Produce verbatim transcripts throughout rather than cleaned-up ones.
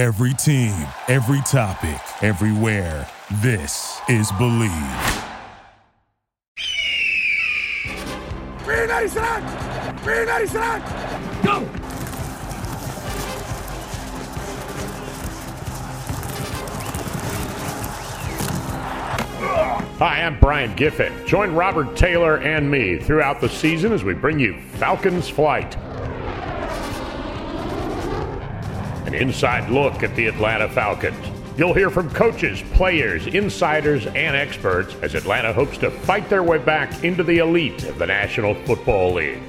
Every team, every topic, everywhere. This is Bleav. Be nice and act! Be nice and act! Go! Hi, I'm Brian Giffen. Join Robert Taylor and me throughout the season as we bring you Falcon's Flight. An inside look at the Atlanta Falcons. You'll hear from coaches, players, insiders, and experts as Atlanta hopes to fight their way back into the elite of the National Football League.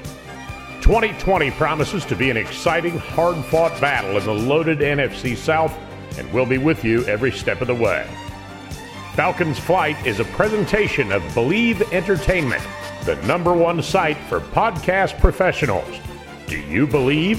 twenty twenty promises to be an exciting, hard-fought battle in the loaded N F C South, and we'll be with you every step of the way. Falcon's Flight is a presentation of Bleav Entertainment, the number one site for podcast professionals. Do you Bleav?